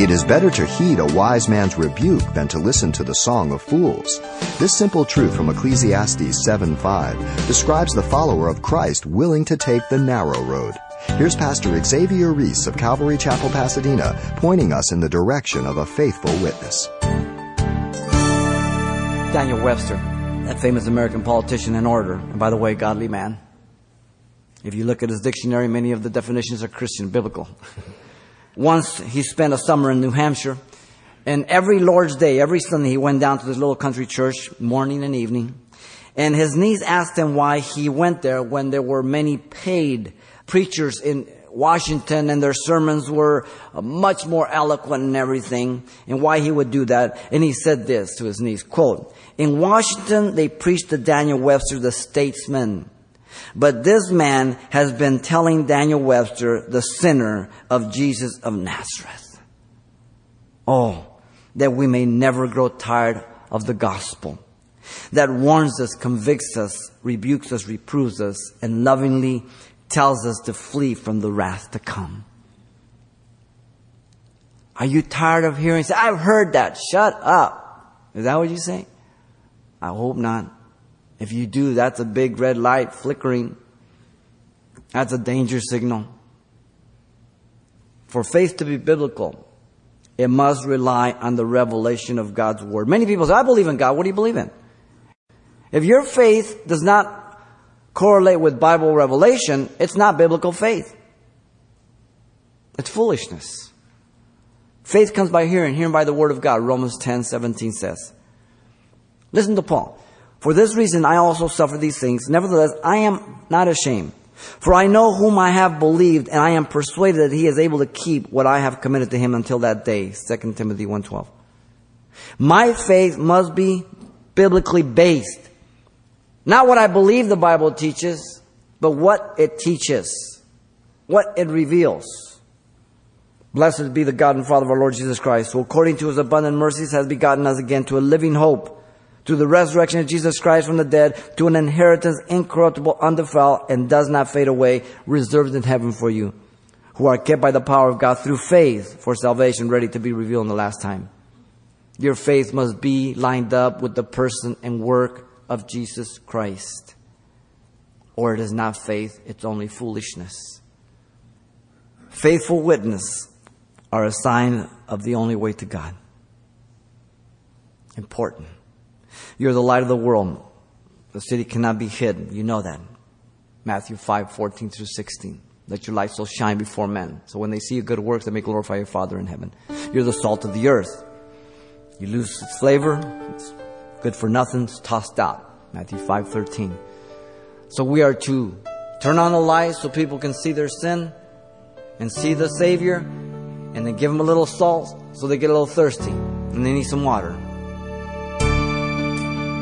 It is better to heed a wise man's rebuke than to listen to the song of fools. This simple truth from Ecclesiastes 7:5 describes the follower of Christ willing to take the narrow road. Here's Pastor Xavier Reese of Calvary Chapel, Pasadena, pointing us in the direction of a faithful witness. Daniel Webster, that famous American politician and orator, and by the way, godly man. If you look at his dictionary, many of the definitions are Christian, biblical. Once he spent a summer in New Hampshire, and every Lord's Day, every Sunday, he went down to this little country church, morning and evening. And his niece asked him why he went there when there were many paid preachers in Washington and their sermons were much more eloquent and everything, and why he would do that. And he said this to his niece, quote, "In Washington, they preached to Daniel Webster, the statesman. But this man has been telling Daniel Webster, the sinner, of Jesus of Nazareth." Oh, that we may never grow tired of the gospel that warns us, convicts us, rebukes us, reproves us, and lovingly tells us to flee from the wrath to come. Are you tired of hearing, say, "I've heard that, shut up"? Is that what you say? I hope not. If you do, that's a big red light flickering. That's a danger signal. For faith to be biblical, it must rely on the revelation of God's word. Many people say, "I believe in God." What do you believe in? If your faith does not correlate with Bible revelation, it's not biblical faith. It's foolishness. Faith comes by hearing, hearing by the word of God. Romans 10:17 says. Listen to Paul. "For this reason I also suffer these things. Nevertheless, I am not ashamed. For I know whom I have believed, and I am persuaded that he is able to keep what I have committed to him until that day." 2 Timothy 1:12. My faith must be biblically based. Not what I believe the Bible teaches, but what it teaches, what it reveals. "Blessed be the God and Father of our Lord Jesus Christ, who according to his abundant mercies has begotten us again to a living hope, through the resurrection of Jesus Christ from the dead, to an inheritance incorruptible, undefiled, and does not fade away, reserved in heaven for you, who are kept by the power of God through faith for salvation, ready to be revealed in the last time." Your faith must be lined up with the person and work of Jesus Christ, or it is not faith, it's only foolishness. Faithful witness are a sign of the only way to God. Important. You're the light of the world. The city cannot be hid. You know that. Matthew 5:14-16. "Let your light so shine before men, so when they see your good works, they may glorify your Father in heaven." You're the salt of the earth. You lose its flavor, it's good for nothing, it's tossed out. Matthew 5:13. So we are to turn on the light so people can see their sin and see the Savior, and then give them a little salt so they get a little thirsty and they need some water.